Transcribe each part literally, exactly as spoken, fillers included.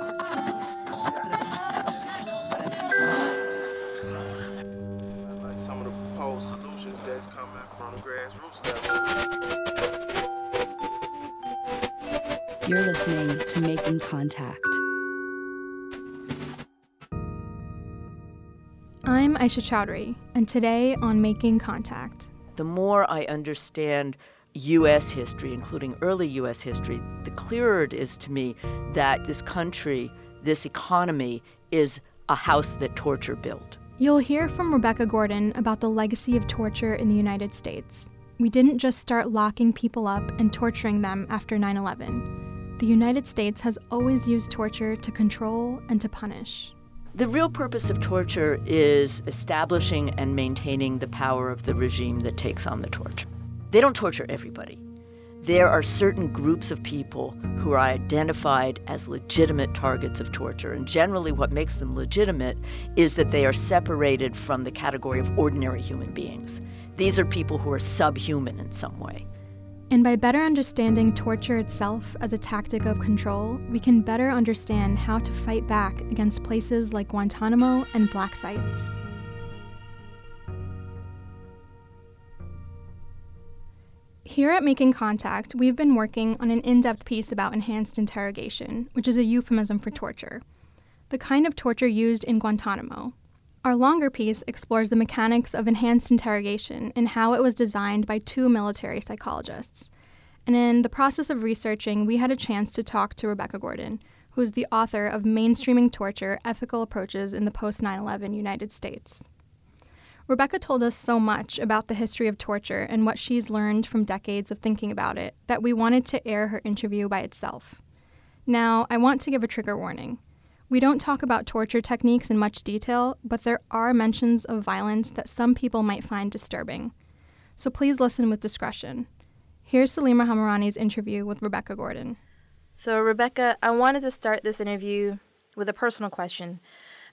Like some of the proposed solutions that's coming from the grassroots level. You're listening to Making Contact. I'm Aisha Chowdhry, and today on Making Contact. The more I understand U S history, including early U S history, the clearer it is to me that this country, this economy, is a house that torture built. You'll hear from Rebecca Gordon about the legacy of torture in the United States. We didn't just start locking people up and torturing them after nine eleven. The United States has always used torture to control and to punish. The real purpose of torture is establishing and maintaining the power of the regime that takes on the torture. They don't torture everybody. There are certain groups of people who are identified as legitimate targets of torture. And generally what makes them legitimate is that they are separated from the category of ordinary human beings. These are people who are subhuman in some way. And by better understanding torture itself as a tactic of control, we can better understand how to fight back against places like Guantanamo and black sites. Here at Making Contact, we've been working on an in-depth piece about enhanced interrogation, which is a euphemism for torture, the kind of torture used in Guantanamo. Our longer piece explores the mechanics of enhanced interrogation and how it was designed by two military psychologists. And in the process of researching, we had a chance to talk to Rebecca Gordon, who's the author of Mainstreaming Torture, Ethical Approaches in the Post nine eleven United States. Rebecca told us so much about the history of torture and what she's learned from decades of thinking about it that we wanted to air her interview by itself. Now, I want to give a trigger warning. We don't talk about torture techniques in much detail, but there are mentions of violence that some people might find disturbing. So please listen with discretion. Here's Salima Hamrani's interview with Rebecca Gordon. So, Rebecca, I wanted to start this interview with a personal question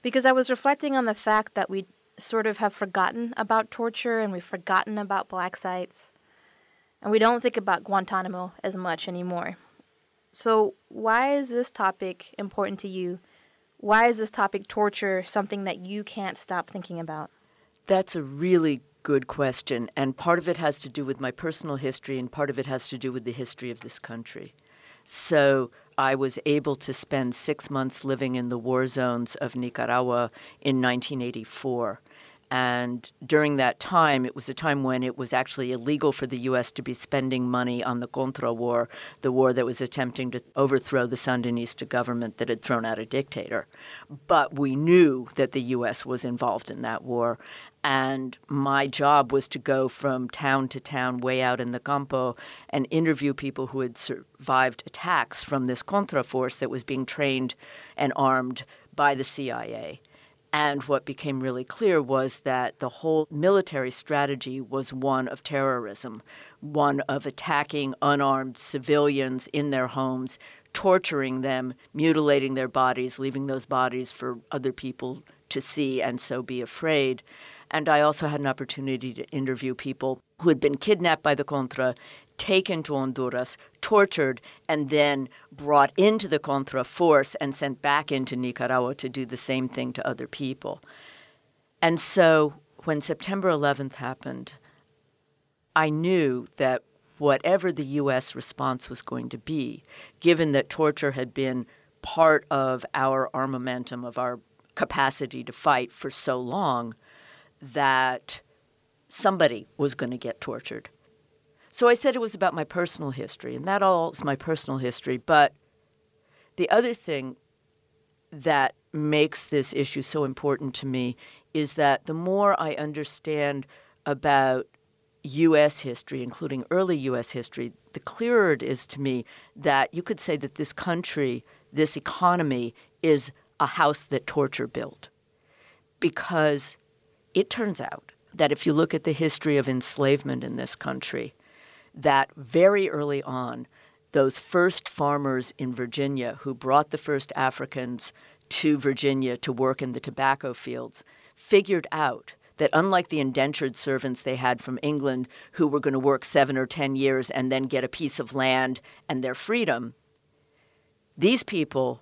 because I was reflecting on the fact that we sort of have forgotten about torture and we've forgotten about black sites. And we don't think about Guantanamo as much anymore. So why is this topic important to you? Why is this topic, torture, something that you can't stop thinking about? That's a really good question. And part of it has to do with my personal history and part of it has to do with the history of this country. So I was able to spend six months living in the war zones of Nicaragua in nineteen eighty-four. And during that time, it was a time when it was actually illegal for the U S to be spending money on the Contra War, the war that was attempting to overthrow the Sandinista government that had thrown out a dictator. But we knew that the U S was involved in that war. And my job was to go from town to town, way out in the campo, and interview people who had survived attacks from this Contra force that was being trained and armed by the C I A. And what became really clear was that the whole military strategy was one of terrorism, one of attacking unarmed civilians in their homes, torturing them, mutilating their bodies, leaving those bodies for other people to see and so be afraid. And I also had an opportunity to interview people who had been kidnapped by the Contra, taken to Honduras, tortured, and then brought into the Contra force and sent back into Nicaragua to do the same thing to other people. And so when September eleventh happened, I knew that whatever the U S response was going to be, given that torture had been part of our armamentum, of our capacity to fight for so long, that somebody was going to get tortured. So I said it was about my personal history, and that all is my personal history. But the other thing that makes this issue so important to me is that the more I understand about U S history, including early U S history, the clearer it is to me that you could say that this country, this economy, is a house that torture built. Because it turns out that if you look at the history of enslavement in this country, that very early on, those first farmers in Virginia who brought the first Africans to Virginia to work in the tobacco fields figured out that unlike the indentured servants they had from England who were going to work seven or ten years and then get a piece of land and their freedom, these people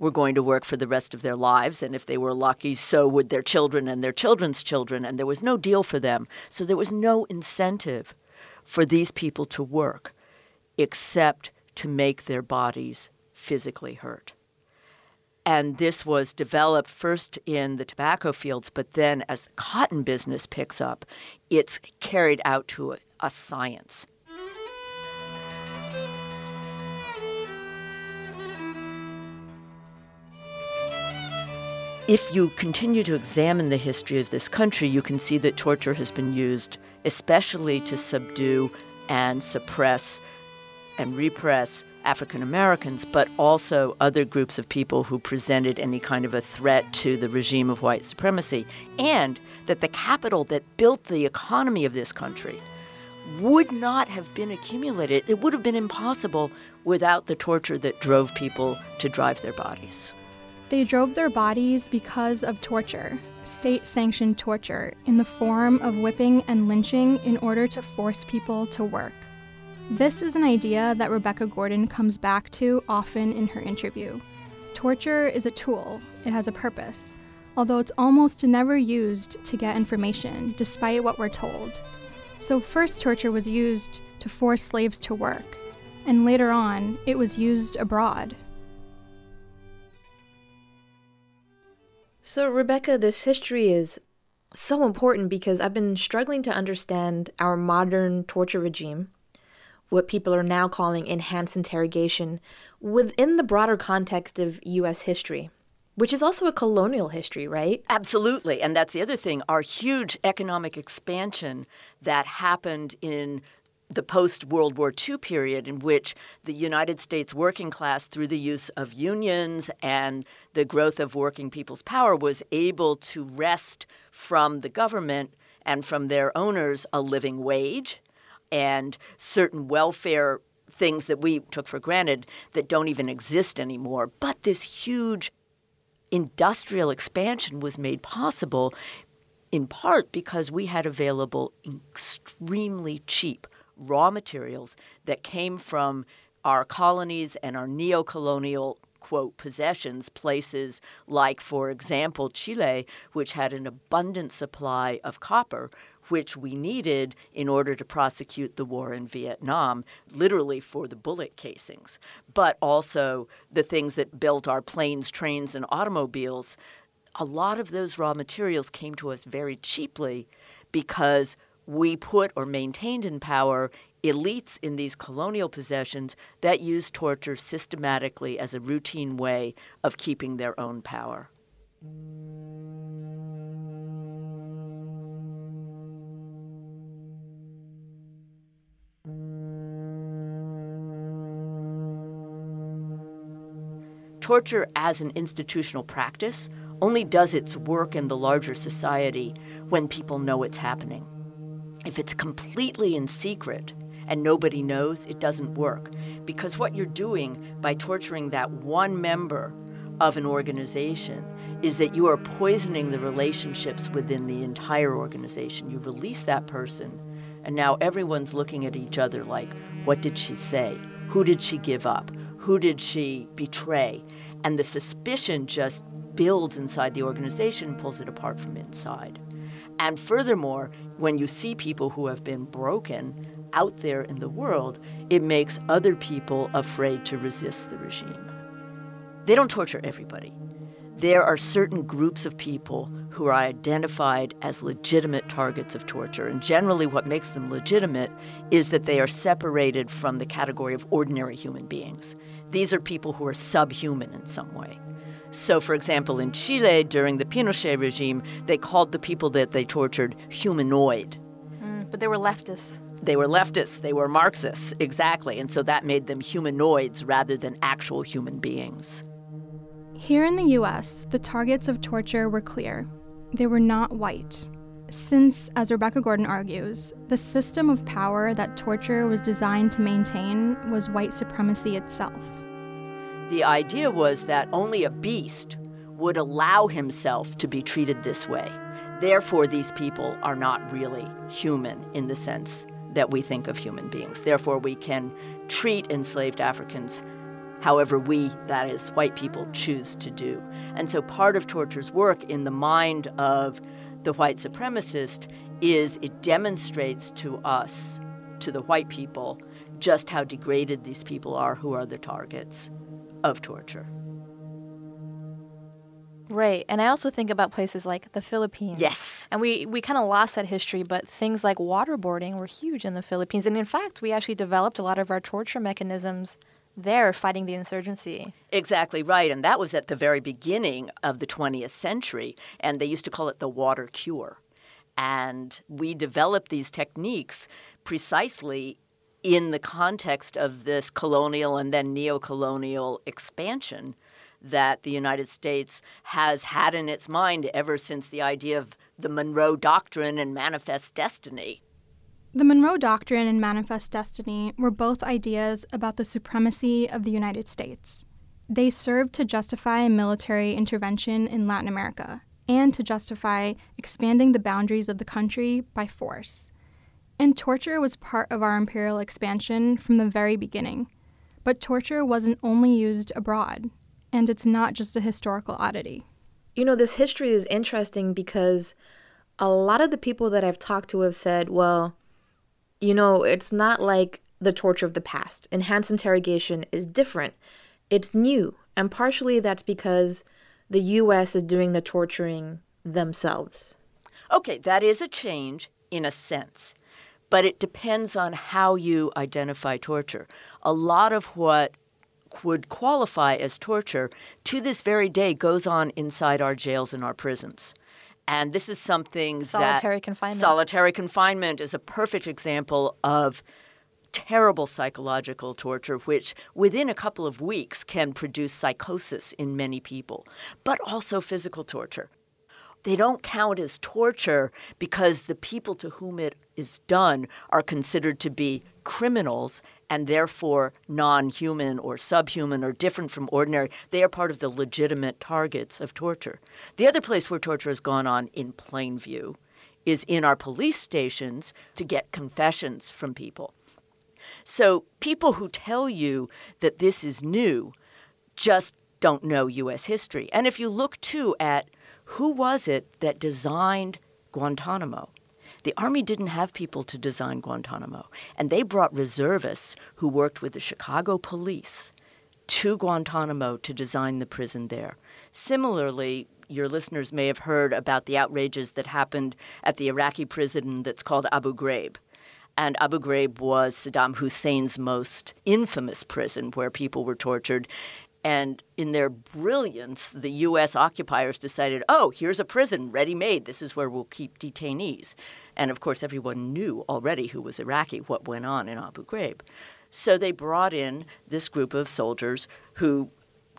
were going to work for the rest of their lives, and if they were lucky, so would their children and their children's children, and there was no deal for them. So there was no incentive for these people to work except to make their bodies physically hurt. And this was developed first in the tobacco fields, but then as the cotton business picks up, it's carried out to a, a science. If you continue to examine the history of this country, you can see that torture has been used especially to subdue and suppress and repress African Americans, but also other groups of people who presented any kind of a threat to the regime of white supremacy, and that the capital that built the economy of this country would not have been accumulated. It would have been impossible without the torture that drove people to drive their bodies. They drove their bodies because of torture, state-sanctioned torture, in the form of whipping and lynching in order to force people to work. This is an idea that Rebecca Gordon comes back to often in her interview. Torture is a tool. It has a purpose, although it's almost never used to get information, despite what we're told. So first torture was used to force slaves to work, and later on, it was used abroad. So, Rebecca, this history is so important because I've been struggling to understand our modern torture regime, what people are now calling enhanced interrogation, within the broader context of U S history, which is also a colonial history, right? Absolutely. And that's the other thing. Our huge economic expansion that happened in the post-World War Two period, in which the United States working class, through the use of unions and the growth of working people's power, was able to wrest from the government and from their owners a living wage and certain welfare things that we took for granted that don't even exist anymore. But this huge industrial expansion was made possible in part because we had available extremely cheap raw materials that came from our colonies and our neo-colonial, quote, possessions, places like, for example, Chile, which had an abundant supply of copper, which we needed in order to prosecute the war in Vietnam, literally for the bullet casings, but also the things that built our planes, trains, and automobiles. A lot of those raw materials came to us very cheaply because we put or maintained in power elites in these colonial possessions that used torture systematically as a routine way of keeping their own power. Torture as an institutional practice only does its work in the larger society when people know it's happening. If it's completely in secret and nobody knows, it doesn't work. Because what you're doing by torturing that one member of an organization is that you are poisoning the relationships within the entire organization. You release that person, and now everyone's looking at each other like, what did she say? Who did she give up? Who did she betray? And the suspicion just builds inside the organization and pulls it apart from inside. And furthermore, when you see people who have been broken out there in the world, it makes other people afraid to resist the regime. They don't torture everybody. There are certain groups of people who are identified as legitimate targets of torture. And generally what makes them legitimate is that they are separated from the category of ordinary human beings. These are people who are subhuman in some way. So, for example, in Chile, during the Pinochet regime, they called the people that they tortured humanoid. Mm, but they were leftists. They were leftists. They were Marxists, exactly. And so that made them humanoids rather than actual human beings. Here in the U S, the targets of torture were clear. They were not white. Since, as Rebecca Gordon argues, the system of power that torture was designed to maintain was white supremacy itself. The idea was that only a beast would allow himself to be treated this way. Therefore, these people are not really human in the sense that we think of human beings. Therefore, we can treat enslaved Africans However we, that is, white people, choose to do. And so part of torture's work in the mind of the white supremacist is it demonstrates to us, to the white people, just how degraded these people are who are the targets of torture. Right. And I also think about places like the Philippines. Yes. And we, we kind of lost that history, but things like waterboarding were huge in the Philippines. And in fact, we actually developed a lot of our torture mechanisms there fighting the insurgency. Exactly right. And that was at the very beginning of the twentieth century. And they used to call it the water cure. And we developed these techniques precisely in the context of this colonial and then neo-colonial expansion that the United States has had in its mind ever since the idea of the Monroe Doctrine and Manifest Destiny. The Monroe Doctrine and Manifest Destiny were both ideas about the supremacy of the United States. They served to justify military intervention in Latin America and to justify expanding the boundaries of the country by force. And torture was part of our imperial expansion from the very beginning. But torture wasn't only used abroad. And it's not just a historical oddity. You know, this history is interesting because a lot of the people that I've talked to have said, well, you know, it's not like the torture of the past. Enhanced interrogation is different. It's new. And partially that's because the U S is doing the torturing themselves. Okay, that is a change in a sense. But it depends on how you identify torture. A lot of what would qualify as torture, to this very day, goes on inside our jails and our prisons. And this is something solitary that... confinement. Solitary confinement is a perfect example of terrible psychological torture, which within a couple of weeks can produce psychosis in many people, but also physical torture. They don't count as torture because the people to whom it is done are considered to be criminals and therefore non-human or subhuman or different from ordinary. They are part of the legitimate targets of torture. The other place where torture has gone on in plain view is in our police stations to get confessions from people. So people who tell you that this is new just don't know U S history. And if you look, too, at who was it that designed Guantanamo, the Army didn't have people to design Guantanamo, and they brought reservists who worked with the Chicago police to Guantanamo to design the prison there. Similarly, your listeners may have heard about the outrages that happened at the Iraqi prison that's called Abu Ghraib. And Abu Ghraib was Saddam Hussein's most infamous prison where people were tortured. And in their brilliance, the U S occupiers decided, oh, here's a prison ready-made. This is where we'll keep detainees. And, of course, everyone knew already who was Iraqi, what went on in Abu Ghraib. So they brought in this group of soldiers who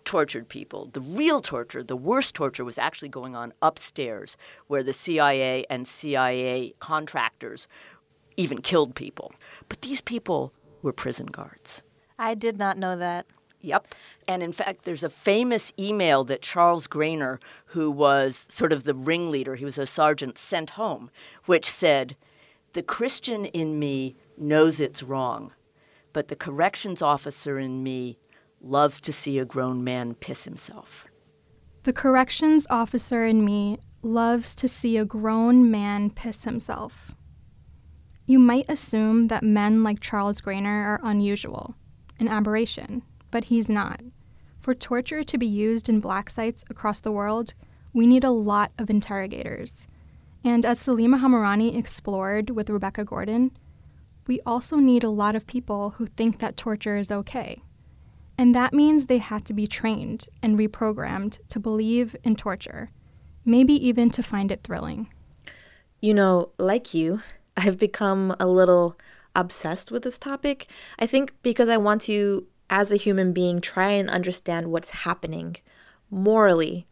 tortured people. The real torture, the worst torture, was actually going on upstairs where the C I A and C I A contractors even killed people. But these people were prison guards. I did not know that. Yep. And in fact, there's a famous email that Charles Graner, who was sort of the ringleader, he was a sergeant, sent home, which said, "The Christian in me knows it's wrong, but the corrections officer in me loves to see a grown man piss himself." The corrections officer in me loves to see a grown man piss himself. You might assume that men like Charles Graner are unusual, an aberration. But he's not. For torture to be used in black sites across the world, we need a lot of interrogators. And as Salima Hamrani explored with Rebecca Gordon, we also need a lot of people who think that torture is okay. And that means they had to be trained and reprogrammed to believe in torture, maybe even to find it thrilling. You know, like you, I've become a little obsessed with this topic. I think because I want to, as a human being, try and understand what's happening morally.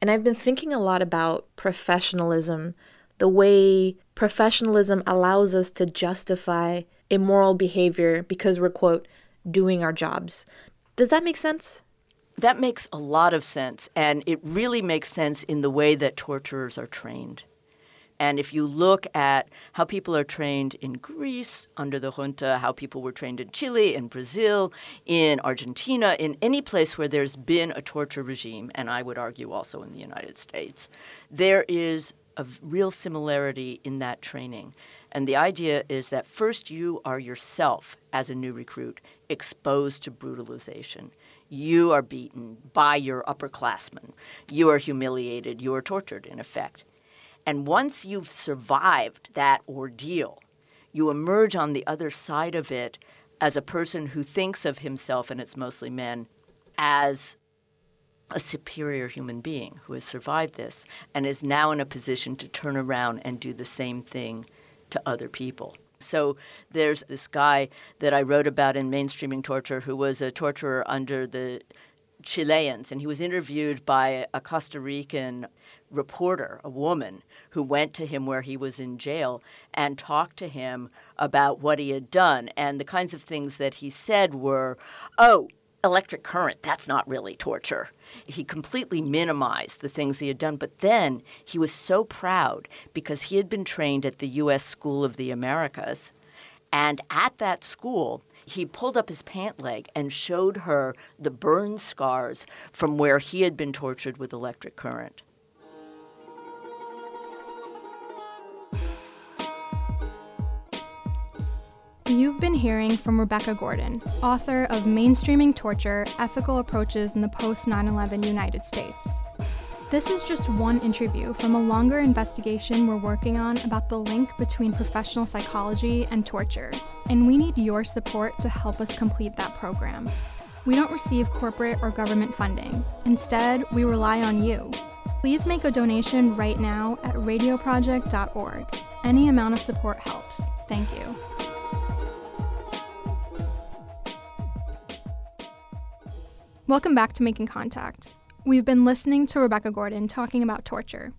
And I've been thinking a lot about professionalism, the way professionalism allows us to justify immoral behavior because we're, quote, doing our jobs. Does that make sense? That makes a lot of sense. And it really makes sense in the way that torturers are trained. And if you look at how people are trained in Greece under the junta, how people were trained in Chile, in Brazil, in Argentina, in any place where there's been a torture regime, and I would argue also in the United States, there is a real similarity in that training. And the idea is that first you are yourself, as a new recruit, exposed to brutalization. You are beaten by your upperclassmen. You are humiliated. You are tortured, in effect. And once you've survived that ordeal, you emerge on the other side of it as a person who thinks of himself, and it's mostly men, as a superior human being who has survived this and is now in a position to turn around and do the same thing to other people. So there's this guy that I wrote about in Mainstreaming Torture who was a torturer under the Chileans, and he was interviewed by a Costa Rican reporter, a woman, who went to him where he was in jail and talked to him about what he had done. And the kinds of things that he said were, oh, electric current, that's not really torture. He completely minimized the things he had done. But then he was so proud because he had been trained at the U S School of the Americas. And at that school, he pulled up his pant leg and showed her the burn scars from where he had been tortured with electric current. You've been hearing from Rebecca Gordon, author of Mainstreaming Torture, Ethical Approaches in the Post nine eleven United States. This is just one interview from a longer investigation we're working on about the link between professional psychology and torture, and we need your support to help us complete that program. We don't receive corporate or government funding. Instead, we rely on you. Please make a donation right now at radio project dot org. Any amount of support helps. Thank you. Welcome back to Making Contact. We've been listening to Rebecca Gordon talking about torture.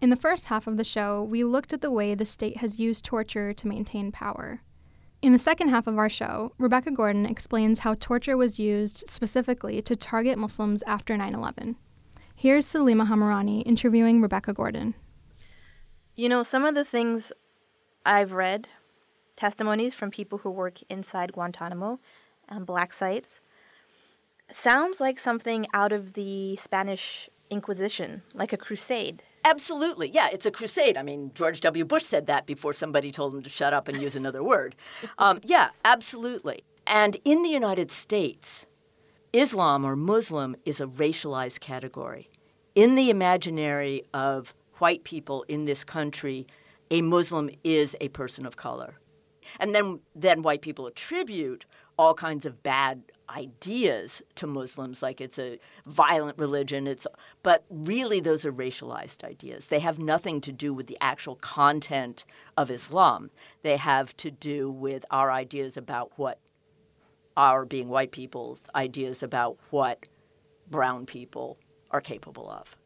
In the first half of the show, we looked at the way the state has used torture to maintain power. In the second half of our show, Rebecca Gordon explains how torture was used specifically to target Muslims after nine eleven. Here's Salima Hamrani interviewing Rebecca Gordon. You know, some of the things I've read, testimonies from people who work inside Guantanamo and black sites, sounds like something out of the Spanish Inquisition, like a crusade. Absolutely. Yeah, it's a crusade. I mean, George W. Bush said that before somebody told him to shut up and use another word. Um, yeah, absolutely. And in the United States, Islam or Muslim is a racialized category. In the imaginary of white people in this country, a Muslim is a person of color. And then, then white people attribute all kinds of bad ideas to Muslims, like it's a violent religion. It's but really those are racialized ideas. They have nothing to do with the actual content of Islam. They have to do with our ideas about what our, being white people's, ideas about what brown people are capable of.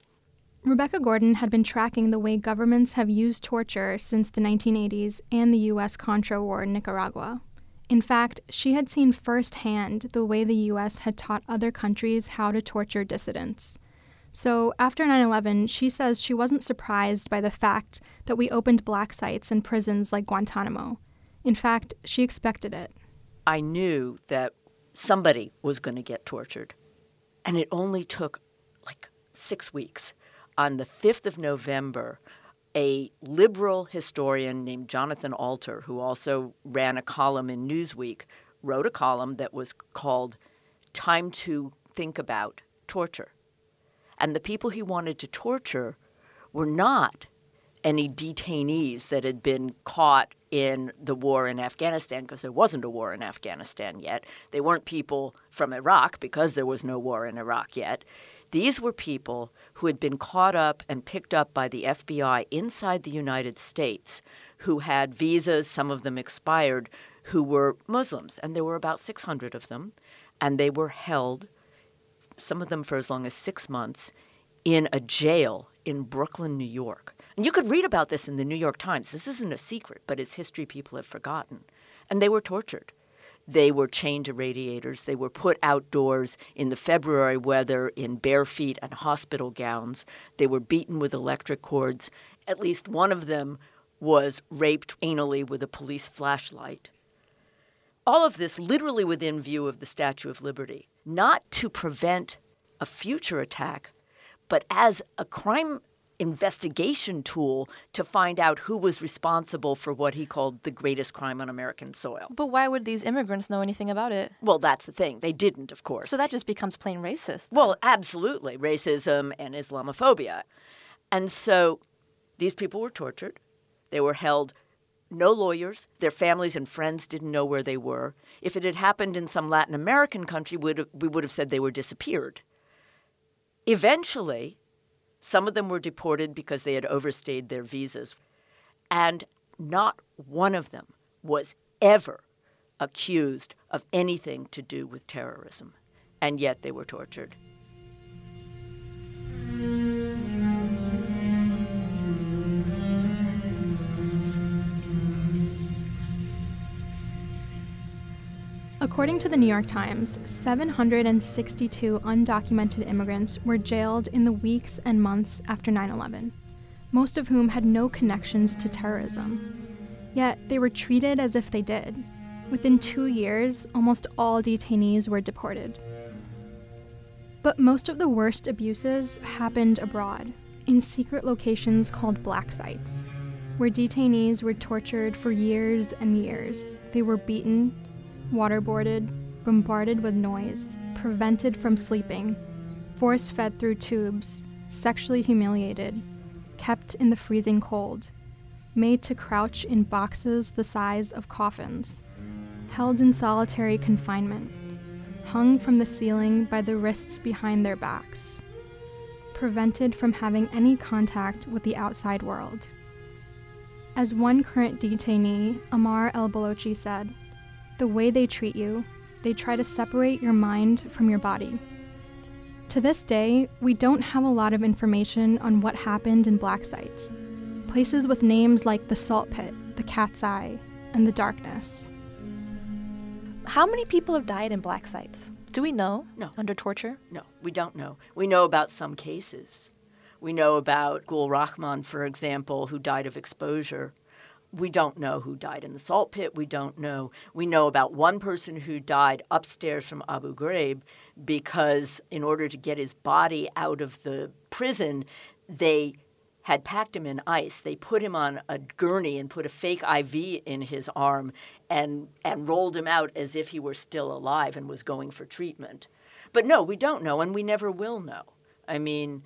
Rebecca Gordon had been tracking the way governments have used torture since the nineteen eighties and the U S Contra War in Nicaragua. In fact, she had seen firsthand the way the U S had taught other countries how to torture dissidents. So after nine eleven, she says she wasn't surprised by the fact that we opened black sites and prisons like Guantanamo. In fact, she expected it. I knew that somebody was going to get tortured, and it only took like six weeks. On the fifth of November, a liberal historian named Jonathan Alter, who also ran a column in Newsweek, wrote a column that was called Time to Think About Torture. And the people he wanted to torture were not any detainees that had been caught in the war in Afghanistan, because there wasn't a war in Afghanistan yet. They weren't people from Iraq, because there was no war in Iraq yet. These were people who had been caught up and picked up by the F B I inside the United States, who had visas, some of them expired, who were Muslims. And there were about six hundred of them. And they were held, some of them for as long as six months, in a jail in Brooklyn, New York. And you could read about this in the New York Times. This isn't a secret, but it's history people have forgotten. And they were tortured. They were chained to radiators. They were put outdoors in the February weather in bare feet and hospital gowns. They were beaten with electric cords. at least one of them was raped anally with a police flashlight. All of this literally within view of the Statue of Liberty, not to prevent a future attack, but as a crime investigation tool to find out who was responsible for what he called the greatest crime on American soil. But why would these immigrants know anything about it? Well, that's the thing. They didn't, of course. So that just becomes plain racist. Then. Well, absolutely. Racism and Islamophobia. And so these people were tortured. They were held. No lawyers. Their families and friends didn't know where they were. If it had happened in some Latin American country, we'd, we would have said they were disappeared. Eventually, some of them were deported because they had overstayed their visas. And not one of them was ever accused of anything to do with terrorism. And yet they were tortured. According to the New York Times, seven hundred sixty-two undocumented immigrants were jailed in the weeks and months after nine eleven, most of whom had no connections to terrorism. Yet they were treated as if they did. Within two years, almost all detainees were deported. But most of the worst abuses happened abroad, in secret locations called black sites, where detainees were tortured for years and years. They were beaten, waterboarded, bombarded with noise, prevented from sleeping, force-fed through tubes, sexually humiliated, kept in the freezing cold, made to crouch in boxes the size of coffins, held in solitary confinement, hung from the ceiling by the wrists behind their backs, prevented from having any contact with the outside world. As one current detainee, Amar El Balochi, said, "The way they treat you, they try to separate your mind from your body." To this day, we don't have a lot of information on what happened in black sites, places with names like the Salt Pit, the Cat's Eye, and the Darkness. How many people have died in black sites? Do we know? No. Under torture? No, we don't know. We know about some cases. We know about Gul Rahman, for example, who died of exposure. We don't know who died in the Salt Pit. We don't know. We know about one person who died upstairs from Abu Ghraib because in order to get his body out of the prison, they had packed him in ice. They put him on a gurney and put a fake I V in his arm and, and rolled him out as if he were still alive and was going for treatment. But no, we don't know, and we never will know. I mean,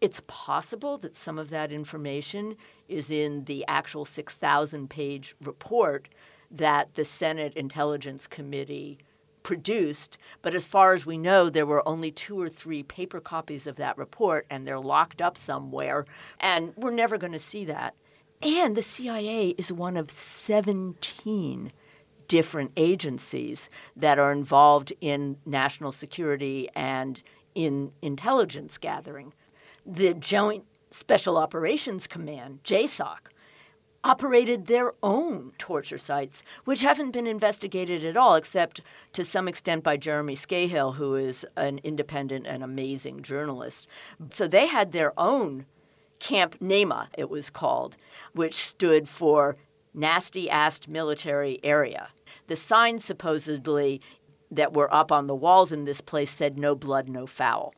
it's possible that some of that information is in the actual six thousand page report that the Senate Intelligence Committee produced. But as far as we know, there were only two or three paper copies of that report, and they're locked up somewhere. And we're never going to see that. And the C I A is one of seventeen different agencies that are involved in national security and in intelligence gathering. The Joint Special Operations Command, J SOC, operated their own torture sites, which haven't been investigated at all, except to some extent by Jeremy Scahill, who is an independent and amazing journalist. So they had their own Camp NEMA, it was called, which stood for Nasty-Ass Military Area. The signs supposedly that were up on the walls in this place said, "No blood, no foul."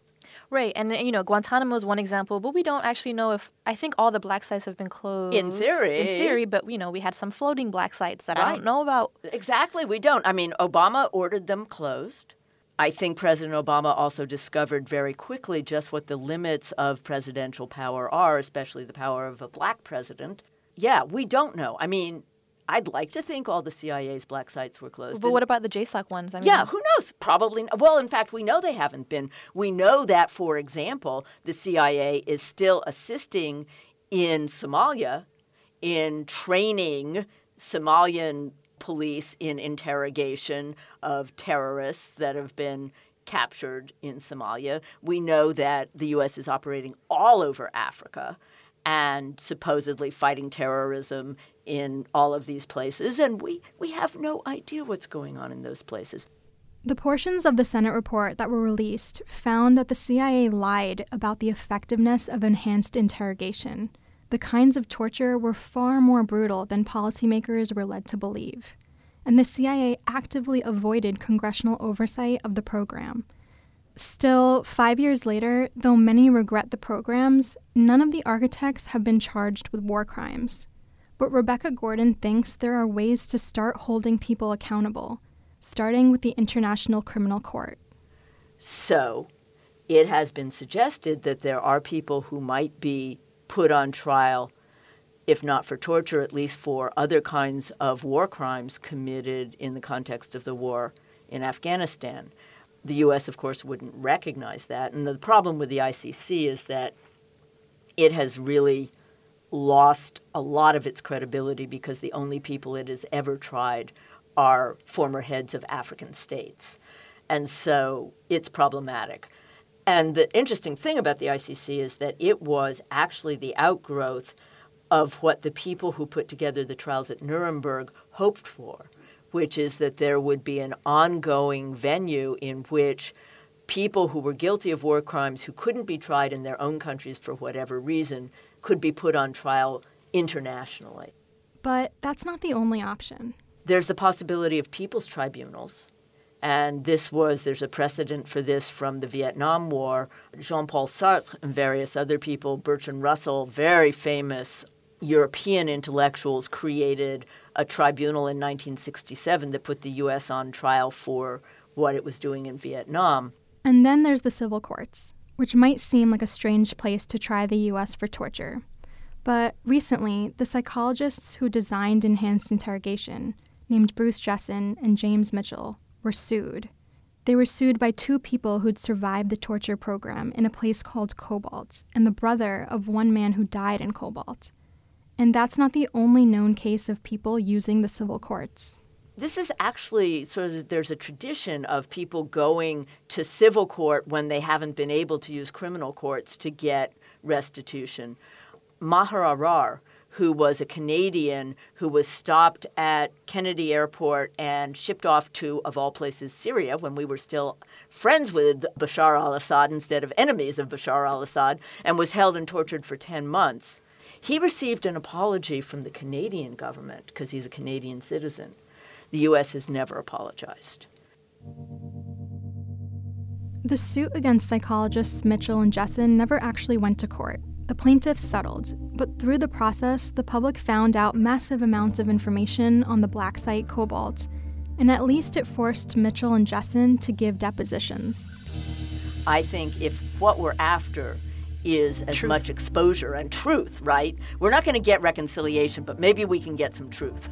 Right, and, you know, Guantanamo is one example, but we don't actually know if, I think all the black sites have been closed. In theory. In theory, but, you know, we had some floating black sites that right. I don't know about. Exactly, we don't. I mean, Obama ordered them closed. I think President Obama also discovered very quickly just what the limits of presidential power are, especially the power of a black president. Yeah, we don't know. I mean, I'd like to think all the C I A's black sites were closed. But what about the J SOC ones? I mean, yeah, who knows? Probably not. Well, in fact, we know they haven't been. We know that, for example, the C I A is still assisting in Somalia in training Somalian police in interrogation of terrorists that have been captured in Somalia. We know that the U S is operating all over Africa and supposedly fighting terrorism in all of these places, and we, we have no idea what's going on in those places. The portions of the Senate report that were released found that the C I A lied about the effectiveness of enhanced interrogation, the kinds of torture were far more brutal than policymakers were led to believe, and the C I A actively avoided congressional oversight of the program. Still, five years later, though many regret the programs, none of the architects have been charged with war crimes. But Rebecca Gordon thinks there are ways to start holding people accountable, starting with the International Criminal Court. So, it has been suggested that there are people who might be put on trial, if not for torture, at least for other kinds of war crimes committed in the context of the war in Afghanistan. The U S, of course, wouldn't recognize that. And the problem with the I C C is that it has really lost a lot of its credibility because the only people it has ever tried are former heads of African states. And so it's problematic. And the interesting thing about the I C C is that it was actually the outgrowth of what the people who put together the trials at Nuremberg hoped for, which is that there would be an ongoing venue in which people who were guilty of war crimes who couldn't be tried in their own countries for whatever reason could be put on trial internationally. But that's not the only option. There's the possibility of people's tribunals. And this was, there's a precedent for this from the Vietnam War. Jean-Paul Sartre and various other people, Bertrand Russell, very famous European intellectuals, created a tribunal in nineteen sixty-seven that put the U S on trial for what it was doing in Vietnam. And then there's the civil courts, which might seem like a strange place to try the U S for torture. But recently, the psychologists who designed enhanced interrogation, named Bruce Jessen and James Mitchell, were sued. They were sued by two people who'd survived the torture program in a place called Cobalt, and the brother of one man who died in Cobalt. And that's not the only known case of people using the civil courts. This is actually sort of, there's a tradition of people going to civil court when they haven't been able to use criminal courts to get restitution. Maher Arar, who was a Canadian who was stopped at Kennedy Airport and shipped off to, of all places, Syria, when we were still friends with Bashar al-Assad instead of enemies of Bashar al-Assad, and was held and tortured for ten months. He received an apology from the Canadian government because he's a Canadian citizen. The U S has never apologized. The suit against psychologists Mitchell and Jessen never actually went to court. The plaintiffs settled, but through the process, the public found out massive amounts of information on the black site Cobalt, and at least it forced Mitchell and Jessen to give depositions. I think if what we're after is as truth. Much exposure and truth, right? We're not going to get reconciliation, but maybe we can get some truth.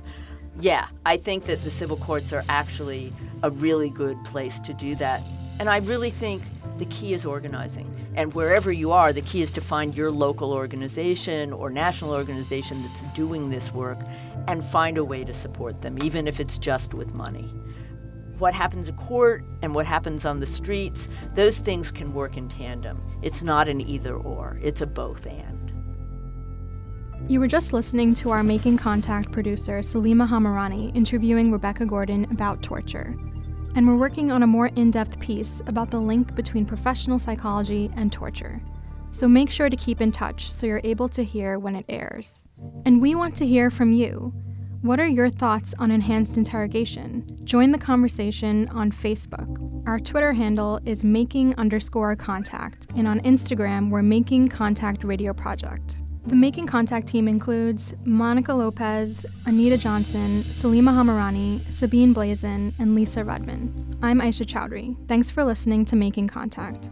Yeah, I think that the civil courts are actually a really good place to do that. And I really think the key is organizing. And wherever you are, the key is to find your local organization or national organization that's doing this work and find a way to support them, even if it's just with money. What happens in court and what happens on the streets, those things can work in tandem. It's not an either or, it's a both and. You were just listening to our Making Contact producer, Salima Hamrani, interviewing Rebecca Gordon about torture. And we're working on a more in-depth piece about the link between professional psychology and torture. So make sure to keep in touch so you're able to hear when it airs. And we want to hear from you. What are your thoughts on enhanced interrogation? Join the conversation on Facebook. Our Twitter handle is making underscore contact, and on Instagram, we're Making Contact Radio Project. The Making Contact team includes Monica Lopez, Anita Johnson, Salima Hamrani, Sabine Blazin, and Lisa Rudman. I'm Aisha Chowdhry. Thanks for listening to Making Contact.